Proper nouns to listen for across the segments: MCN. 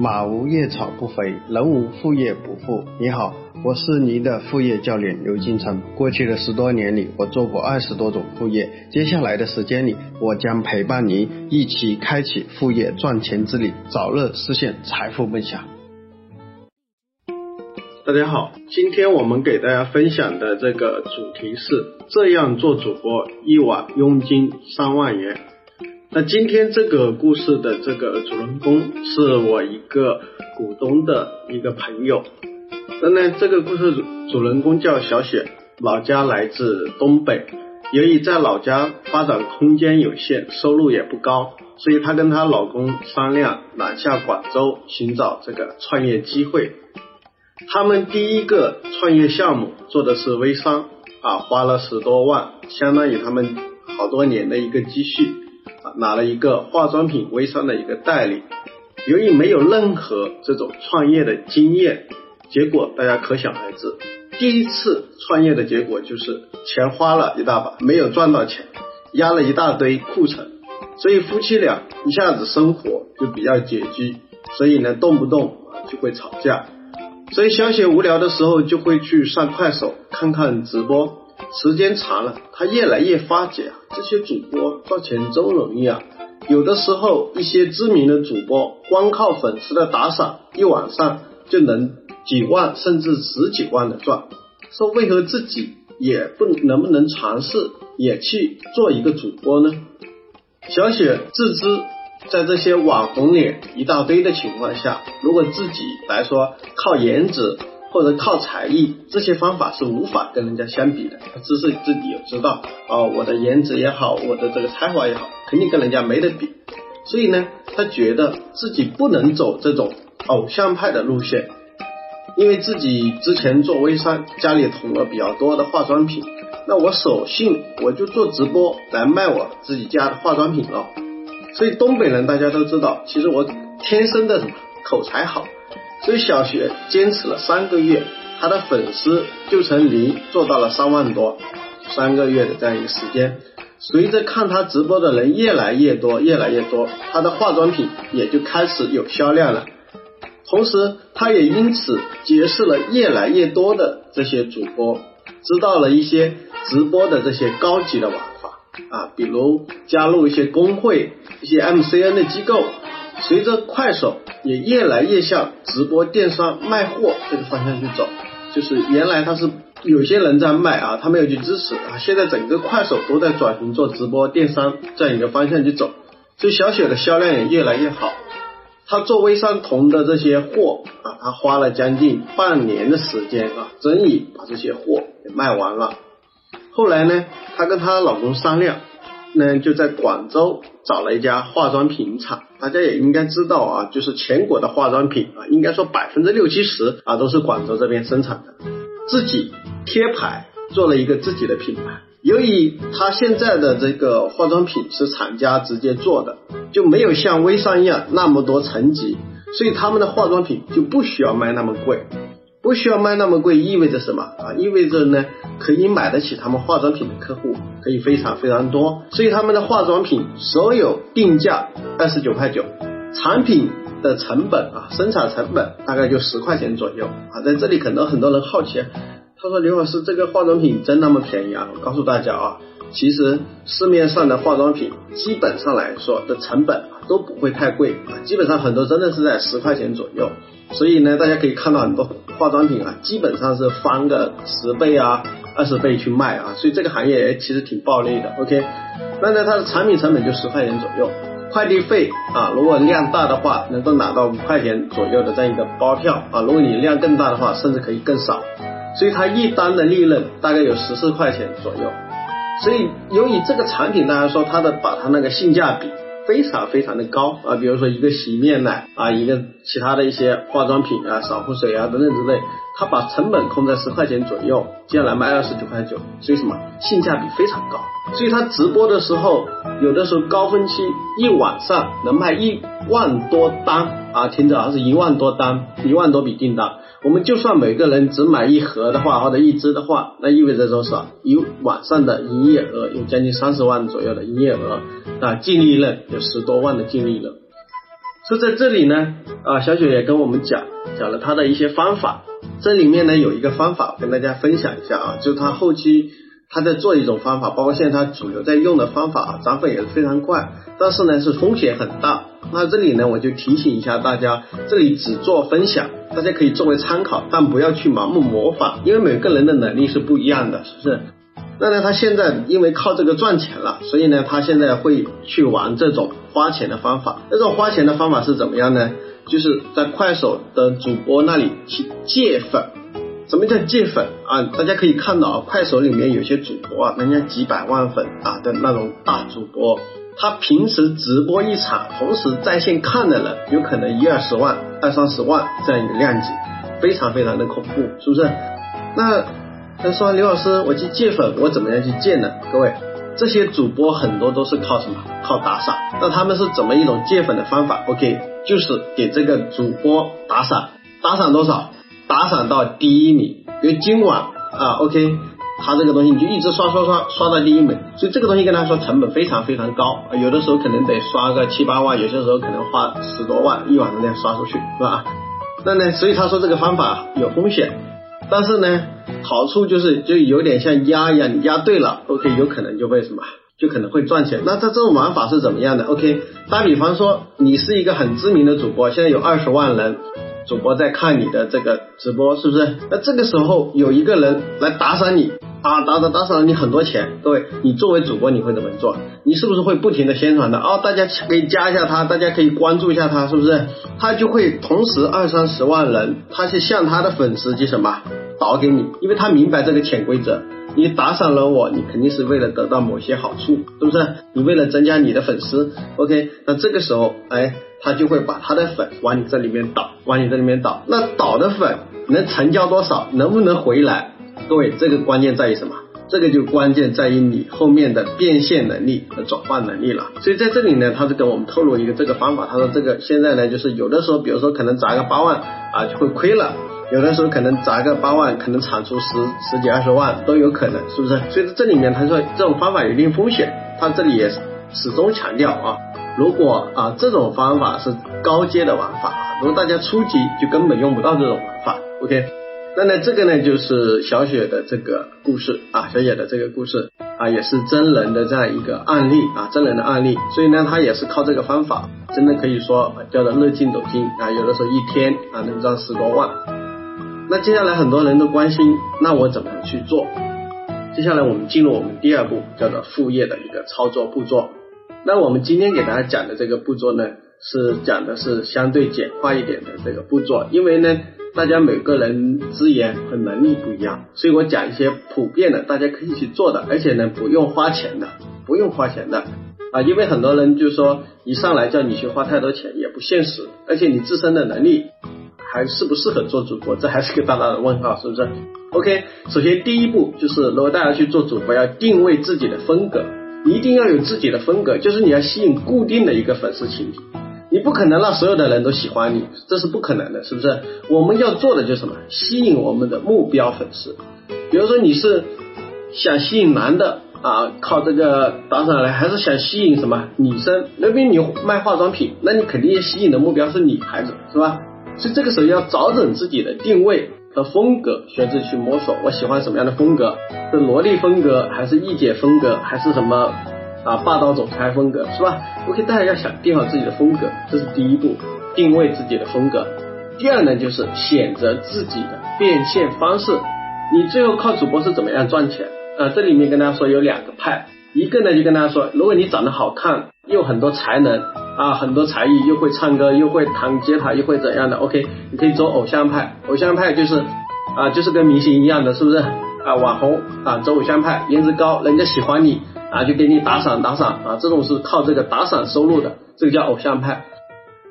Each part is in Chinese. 马无夜草不肥，人无副业不富。你好，我是您的副业教练刘金城。过去的10多年里，我做过20多种副业。接下来的时间里，我将陪伴您一起开启副业赚钱之旅，早日实现财富梦想。大家好，今天我们给大家分享的这个主题是这样做主播，一晚佣金3万元。那今天这个故事的这个主人公是我一个股东的一个朋友。那呢，这个故事 主人公叫小雪，老家来自东北。由于在老家发展空间有限，收入也不高，所以她跟她老公商量南下广州寻找这个创业机会。他们第一个创业项目做的是微商花了10多万，相当于他们好多年的一个积蓄，拿了一个化妆品微商的一个代理。由于没有任何这种创业的经验，结果大家可想而知，第一次创业的结果就是钱花了一大把，没有赚到钱，压了一大堆库存，所以夫妻俩一下子生活就比较拮据，所以呢动不动就会吵架。所以小雪无聊的时候就会去上快手看看直播，时间长了，他越来越发觉这些主播赚钱真容易啊！有的时候一些知名的主播光靠粉丝的打赏，一晚上就能几万甚至十几万的赚。说为何自己也不能尝试也去做一个主播呢？小雪自知在这些网红脸一大堆的情况下，如果自己来说靠颜值或者靠才艺，这些方法是无法跟人家相比的。只是自己有知道我的颜值也好，我的这个才华也好，肯定跟人家没得比。所以呢，他觉得自己不能走这种偶像派的路线，因为自己之前做微商，家里捅了比较多的化妆品，那我索性我就做直播来卖我自己家的化妆品了。所以东北人大家都知道，其实我天生的口才好。所以小雪坚持了3个月，她的粉丝就从零做到了3万多，3个月的这样一个时间。随着看她直播的人越来越多，她的化妆品也就开始有销量了。同时她也因此结识了越来越多的这些主播，知道了一些直播的这些高级的玩法比如加入一些工会，一些 MCN 的机构。随着快手也越来越向直播电商卖货这个方向去走，就是原来他是有些人在卖他没有去支持现在整个快手都在转型做直播电商这样一个方向去走。所以小雪的销量也越来越好。他做微商同的这些货他花了将近半年的时间整理把这些货给卖完了。后来呢，他跟他老公商量，那就在广州找了一家化妆品厂。大家也应该知道就是全国的化妆品应该说60-70%都是广州这边生产的。自己贴牌做了一个自己的品牌。由于他现在的这个化妆品是厂家直接做的，就没有像微商一样那么多层级，所以他们的化妆品就不需要卖那么贵。不需要卖那么贵意味着什么意味着呢，可以买得起他们化妆品的客户可以非常非常多。所以他们的化妆品所有定价29.9元，产品的成本生产成本大概就10块钱左右在这里可能很多人好奇，他说刘老师这个化妆品真那么便宜我告诉大家其实市面上的化妆品基本上来说的成本都不会太贵基本上很多真的是在10块钱左右。所以呢，大家可以看到很多化妆品基本上是翻个10倍20倍去卖所以这个行业其实挺暴利的 OK。 那呢，它的产品成本就10块钱左右，快递费如果量大的话能够拿到5块钱左右的这样一个包票如果你量更大的话甚至可以更少。所以它一单的利润大概有14块钱左右。所以由于这个产品大家说它的把它那个性价比非常非常的高比如说一个洗面奶一个其他的一些化妆品爽肤水等等之类，它把成本控在10块钱左右，接下来卖29.9元，所以什么性价比非常高。所以它直播的时候有的时候高峰期一晚上能卖1万多单听着是1万多单，1万多笔订单。我们就算每个人只买一盒的话或者一支的话，那意味着多少？一晚上的营业额有将近30万左右的营业额净利润有10多万的净利润。所以在这里呢小雪也跟我们讲了她的一些方法，这里面呢有一个方法跟大家分享一下就是她后期她在做一种方法，包括现在她主流在用的方法涨粉也是非常快，但是呢是风险很大。那这里呢我就提醒一下大家，这里只做分享，大家可以作为参考，但不要去盲目模仿，因为每个人的能力是不一样的，是不是？那呢他现在因为靠这个赚钱了，所以呢他现在会去玩这种花钱的方法。这种花钱的方法是怎么样呢？就是在快手的主播那里去借粉。什么叫借粉啊？大家可以看到快手里面有些主播人家几百万粉的那种大主播，他平时直播一场，同时在线看的人有可能1-20万20-30万这样一个量级，非常非常的恐怖，是不是？那他说刘老师我去借粉我怎么样去借呢？各位，这些主播很多都是靠什么？靠打赏。那他们是怎么一种借粉的方法？ OK， 就是给这个主播打赏。打赏多少？打赏到第1名。比如今晚OK， 他这个东西你就一直刷到第1名。所以这个东西跟他说成本非常非常高，有的时候可能得刷个7-8万，有些时候可能花10多万一晚上那样刷出去，是吧？那呢所以他说这个方法有风险，但是呢好处就有点像压一样，你压对了 OK 有可能就可能会赚钱。那他这种玩法是怎么样的？ OK， 打比方说你是一个很知名的主播，现在有20万人主播在看你的这个直播，是不是？那这个时候有一个人来打赏你打赏了你很多钱，各位你作为主播你会怎么做？你是不是会不停的宣传的大家可以加一下他，大家可以关注一下他，是不是？他就会同时20-30万人他去向他的粉丝去什么导给你，因为他明白这个潜规则，你打赏了我，你肯定是为了得到某些好处，是不是？你为了增加你的粉丝 OK， 那这个时候他就会把他的粉往你这里面倒，那倒的粉能成交多少，能不能回来？各位这个关键在于什么？这个就关键在于你后面的变现能力和转换能力了。所以在这里呢他就跟我们透露一个这个方法，他说这个现在呢就是有的时候比如说可能砸个8万就会亏了，有的时候可能砸个8万可能产出10几20万都有可能，是不是？所以这里面他说这种方法有一定风险，他这里也始终强调如果这种方法是高阶的玩法，如果大家初级就根本用不到这种玩法 OK。 那呢这个呢就是小雪的这个故事小雪的这个故事也是真人的这样一个案例真人的案例。所以呢他也是靠这个方法真的可以说叫做日进斗金有的时候一天能赚10多万。那接下来很多人都关心，那我怎么去做？接下来我们进入我们第二步，叫做副业的一个操作步骤。那我们今天给大家讲的这个步骤呢，讲的是相对简化一点的这个步骤，因为呢，大家每个人资源和能力不一样，所以我讲一些普遍的，大家可以去做的，而且呢不用花钱的。因为很多人就说一上来叫你去花太多钱也不现实，而且你自身的能力还适不适合做主播，这还是个大大的问号，是不是 ？OK， 首先第一步就是，如果大家去做主播，要定位自己的风格，你一定要有自己的风格，就是你要吸引固定的一个粉丝群体，你不可能让所有的人都喜欢你，这是不可能的，是不是？我们要做的就是什么？吸引我们的目标粉丝。比如说你是想吸引男的靠这个打赏来，还是想吸引什么女生？那边你卖化妆品，那你肯定吸引的目标是女孩子，是吧？所以这个时候要找准自己的定位和风格，选择去摸索我喜欢什么样的风格，是萝莉风格还是御姐风格还是什么霸道总裁风格，是吧 ？OK， 大家要想定好自己的风格，这是第一步，定位自己的风格。第二呢，就是选择自己的变现方式。你最后靠主播是怎么样赚钱？这里面跟大家说有两个派，一个呢就跟大家说，如果你长得好看，又很多才能。很多才艺，又会唱歌，又会弹吉他，又会怎样的 OK， 你可以走偶像派。偶像派就是跟明星一样的，是不是？网红走偶像派，颜值高，人家喜欢你就给你打赏这种是靠这个打赏收入的，这个叫偶像派。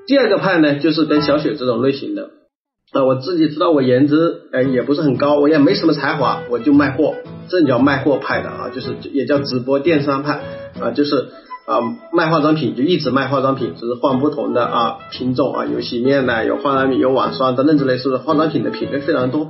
第二个派呢，就是跟小雪这种类型的我自己知道我颜值也不是很高，我也没什么才华，我就卖货，这叫卖货派的就是也叫直播电商派就是卖化妆品，就一直卖化妆品，只是换不同的品种有洗面奶，有化妆品，有晚霜等等之类，是不是？化妆品的品类非常多。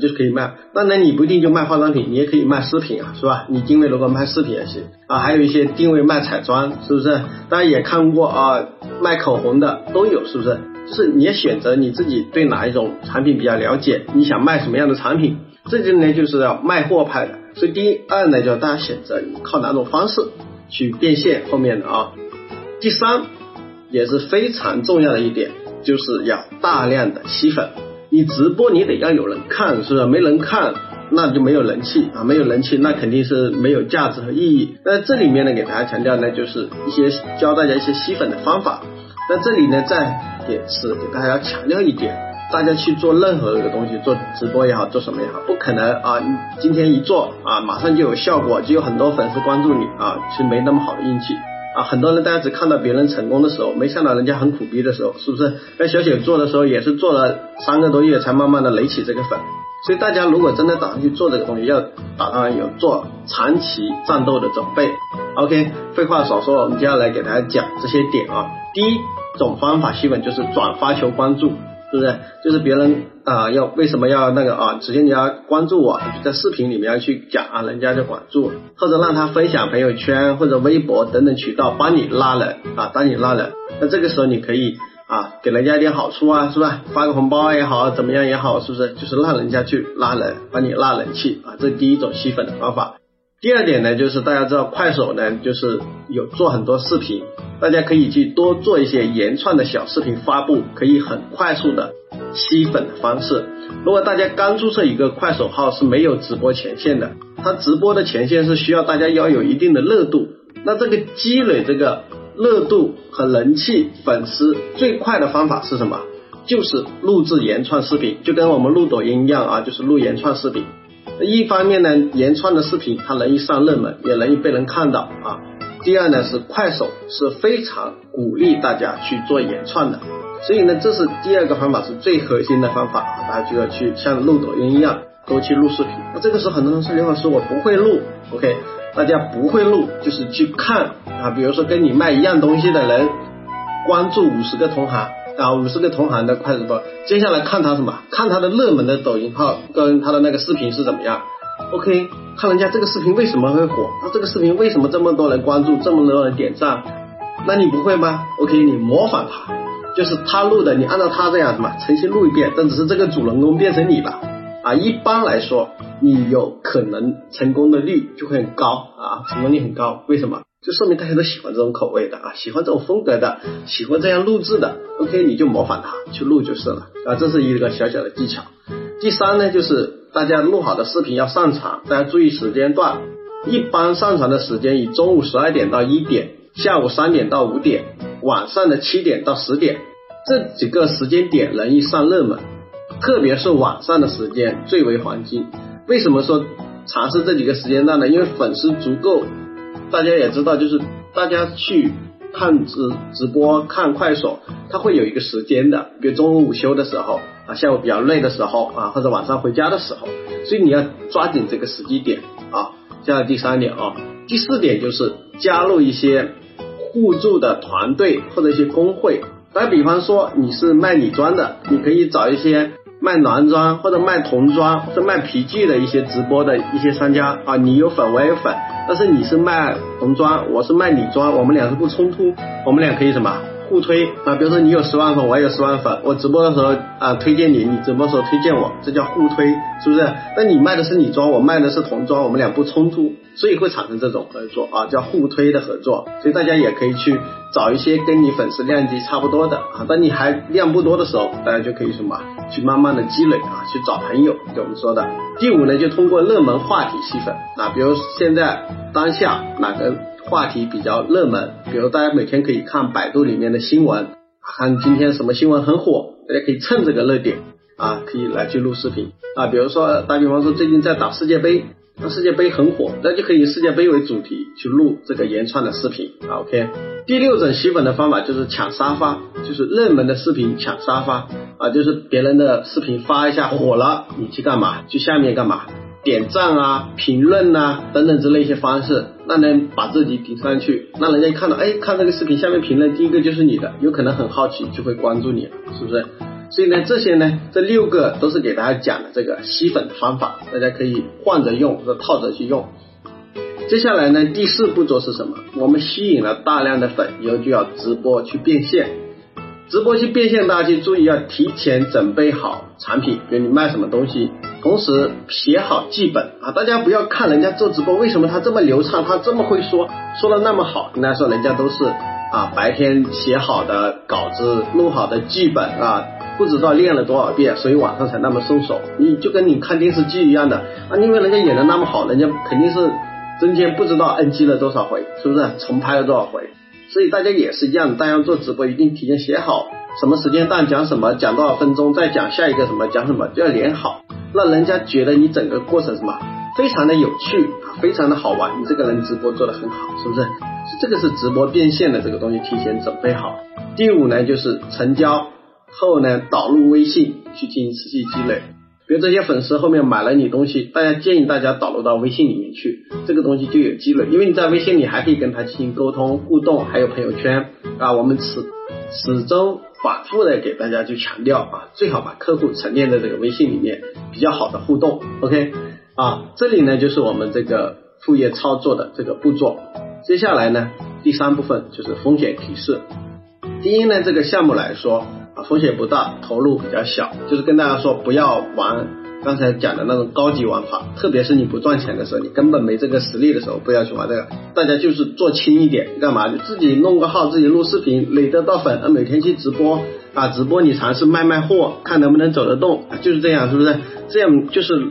就是可以卖。当然你不一定就卖化妆品，你也可以卖饰品啊，是吧？你定位如果卖饰品也行啊，还有一些定位卖彩妆，是不是？大家也看过啊，卖口红的都有，是不是？就是你也选择你自己对哪一种产品比较了解，你想卖什么样的产品，这些呢就是要卖货派的。所以第二呢，就是大家选择你靠哪种方式去变现后面的啊。第三也是非常重要的一点，就是要大量的吸粉。你直播你得要有人看，是不是？没人看那就没有人气啊，没有人气那肯定是没有价值和意义。那这里面呢给大家强调呢，就是一些教大家一些吸粉的方法。那这里呢再也是给大家强调一点，大家去做任何一个东西，做直播也好，做什么也好，不可能啊今天一做啊马上就有效果，就有很多粉丝关注你啊，其实没那么好的运气啊。很多人大家只看到别人成功的时候，没想到人家很苦逼的时候，是不是？那小雪做的时候也是做了3个多月才慢慢的垒起这个粉。所以大家如果真的打算去做这个东西，要打算有做长期战斗的准备。 OK， 废话少说，我们接下来给大家讲这些点啊。第一种方法吸粉就是转发求关注，是不是？就是别人要为什么要那个啊？首先你要关注我，在视频里面要去讲啊，人家就关注，或者让他分享朋友圈或者微博等等渠道帮你拉人啊，帮你拉人。那这个时候你可以啊，给人家一点好处啊，是吧？发个红包也好，怎么样也好，是不是？就是让人家去拉人，帮你拉人气啊。这是第一种吸粉的方法。第二点呢，就是大家知道快手呢，就是有做很多视频，大家可以去多做一些原创的小视频发布，可以很快速的吸粉的方式。如果大家刚注册一个快手号是没有直播前线的，它直播的前线是需要大家要有一定的热度，那这个积累这个热度和人气粉丝最快的方法是什么？就是录制原创视频，就跟我们录抖音一样啊，就是录原创视频。一方面呢，原创的视频它容易上热门，也容易被人看到啊。第二呢，是快手是非常鼓励大家去做原创的，所以呢，这是第二个方法，是最核心的方法啊。大家就要去像录抖音一样，多去录视频。那这个时候很多人说，刘老师我不会录 ，OK， 大家不会录就是去看啊，比如说跟你卖一样东西的人，关注50个同行。啊，50个同行的快直播，接下来看他什么？看他的热门的抖音号跟他的那个视频是怎么样 ？OK， 看人家这个视频为什么会火？那这个视频为什么这么多人关注，这么多人点赞？那你不会吗 ？OK， 你模仿他，就是他录的，你按照他这样什么重新录一遍，但只是这个主人公变成你了啊。一般来说，你有可能成功的率就会很高啊，成功率很高，为什么？就说明大家都喜欢这种口味的啊，喜欢这种风格的，喜欢这样录制的 ，OK， 你就模仿它去录就是了啊，这是一个小小的技巧。第三呢，就是大家录好的视频要上传，大家注意时间段，一般上传的时间以中午12点到1点，下午3点到5点，晚上的7点到10点，这几个时间点容易上热门，特别是晚上的时间最为黄金。为什么说尝试这几个时间段呢？因为粉丝足够。大家也知道，就是大家去看直播看快手，它会有一个时间的，比如中午午休的时候啊，下午比较累的时候啊，或者晚上回家的时候，所以你要抓紧这个时机点啊。这样第3点啊，第4点就是加入一些互助的团队或者一些工会。打比方说你是卖女装的，你可以找一些卖男装或者卖童装或者卖皮具的一些直播的一些商家啊，你有粉我也有粉，但是你是卖童装，我是卖女装，我们俩是不冲突，我们俩可以什么互推啊？比如说你有10万粉，我也有10万粉，我直播的时候啊推荐你，你直播的时候推荐我，这叫互推，是不是？那你卖的是女装，我卖的是童装，我们俩不冲突，所以会产生这种合作啊，叫互推的合作。所以大家也可以去找一些跟你粉丝量级差不多的啊，当你还量不多的时候，大家就可以什么去慢慢的积累啊，去找朋友，就我们说的。第5呢，就通过热门话题吸粉啊，比如现在当下哪个话题比较热门，比如大家每天可以看百度里面的新闻，看今天什么新闻很火，大家可以趁这个热点啊，可以来去录视频啊，比如说打比方说最近在打世界杯。那世界杯很火，那就可以以世界杯为主题去录这个原创的视频 ，OK。第6种吸粉的方法就是抢沙发，就是热门的视频抢沙发啊，就是别人的视频发一下火了，你去干嘛？去下面干嘛？点赞啊、评论啊等等之类一些方式，让人把自己顶上去，让人家一看到，哎，看这个视频下面评论第一个就是你的，有可能很好奇就会关注你了，是不是？所以呢，这些呢，这六个都是给大家讲的这个吸粉方法，大家可以换着用或者套着去用。接下来呢，第四步骤是什么？我们吸引了大量的粉，以后就要直播去变现。直播去变现，大家去注意要提前准备好产品，比如你卖什么东西，同时写好剧本啊。大家不要看人家做直播，为什么他这么流畅，他这么会说，说的那么好？应该说人家都是啊白天写好的稿子，弄好的剧本啊。不知道练了多少遍，所以晚上才那么收手。你就跟你看电视剧一样的啊，因为人家演的那么好，人家肯定是中间不知道 NG 了多少回，是不是重拍了多少回？所以大家也是一样的，大家做直播一定提前写好什么时间段讲什么，讲多少分钟，再讲下一个什么讲什么，就要连好，让人家觉得你整个过程什么非常的有趣，非常的好玩，你这个人直播做得很好，是不是？这个是直播变现的这个东西，提前准备好。第五呢，就是成交后呢，导入微信去进行持续积累。比如这些粉丝后面买了你东西，大家建议大家导入到微信里面去，这个东西就有积累，因为你在微信里还可以跟他进行沟通互动，还有朋友圈啊。我们始终反复的给大家去强调啊，最好把客户沉淀在这个微信里面，比较好的互动。 OK 啊，这里呢就是我们这个副业操作的这个步骤。接下来呢，第三部分就是风险提示。第一呢，这个项目来说风险不大，投入比较小，就是跟大家说不要玩刚才讲的那种高级玩法，特别是你不赚钱的时候，你根本没这个实力的时候，不要去玩这个。大家就是做轻一点，干嘛？你自己弄个号，自己录视频，累得到粉，每天去直播啊，直播你尝试卖货，看能不能走得动啊，就是这样，是不是？这样就是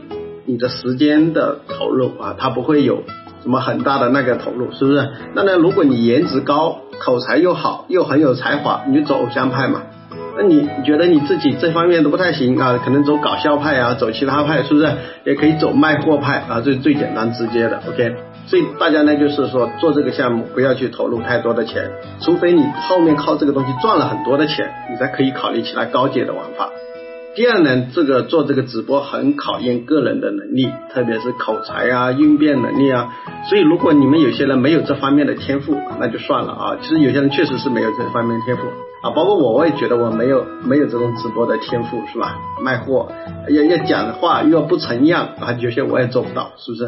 你的时间的投入啊，它不会有什么很大的那个投入，是不是？那呢，如果你颜值高，口才又好，又很有才华，你就走偶像派嘛。那你觉得你自己这方面都不太行啊，可能走搞笑派啊，走其他派，是不是？也可以走卖货派啊，这是最简单直接的。 OK， 所以大家呢就是说做这个项目不要去投入太多的钱，除非你后面靠这个东西赚了很多的钱，你才可以考虑其他高阶的玩法。第二呢，这个做这个直播很考验个人的能力，特别是口才啊，应变能力啊。所以如果你们有些人没有这方面的天赋，那就算了啊。其实有些人确实是没有这方面的天赋啊，包括我也觉得我没有这种直播的天赋，是吧？卖货要讲的话又不成样啊，有些我也做不到，是不是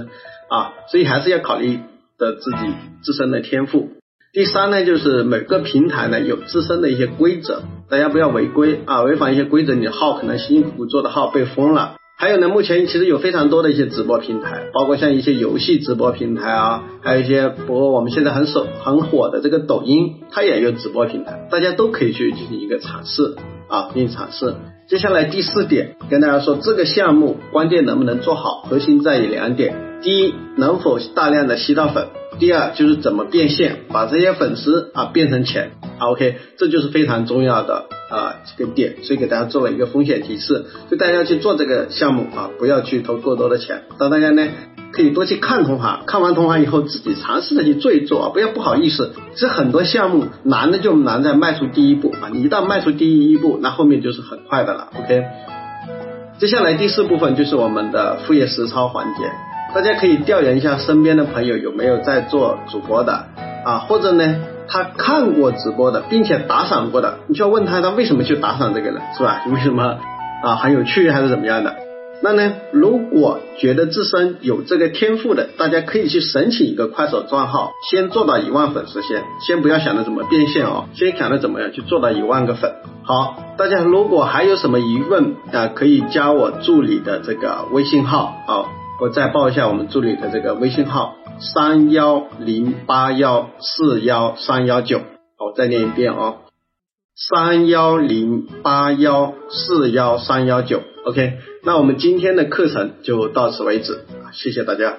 啊？所以还是要考虑的自己自身的天赋。第三呢，就是每个平台呢有自身的一些规则，大家不要违规啊，违反一些规则，你的号可能辛辛苦苦做的号被封了。还有呢，目前其实有非常多的一些直播平台，包括像一些游戏直播平台啊，还有一些包括我们现在很火的这个抖音，它也有直播平台，大家都可以去进行一个尝试啊，进行尝试。接下来第四点，跟大家说这个项目关键能不能做好，核心在于两点：第一，能否大量的吸到粉。第二就是怎么变现，把这些粉丝啊变成钱啊。 OK， 这就是非常重要的啊这个点，所以给大家做了一个风险提示，就大家去做这个项目啊，不要去投过多的钱。但大家呢可以多去看同行，看完同行以后自己尝试的去做一做啊，不要不好意思。其实很多项目难的就难在迈出第一步啊，你一旦迈出第一步，那后面就是很快的了。 OK， 接下来第四部分就是我们的副业实操环节。大家可以调研一下身边的朋友有没有在做主播的啊，或者呢他看过直播的并且打赏过的，你就要问他为什么去打赏这个人，是吧？有没有什么啊很有趣还是怎么样的。那呢如果觉得自身有这个天赋的，大家可以去申请一个快手账号，先做到1万粉丝，先不要想着怎么变现哦，先想着怎么样去做到1万个粉。好，大家如果还有什么疑问啊，可以加我助理的这个微信号啊，我再报一下我们助理的这个微信号310814119，我再念一遍哦，310814119。OK， 那我们今天的课程就到此为止，谢谢大家。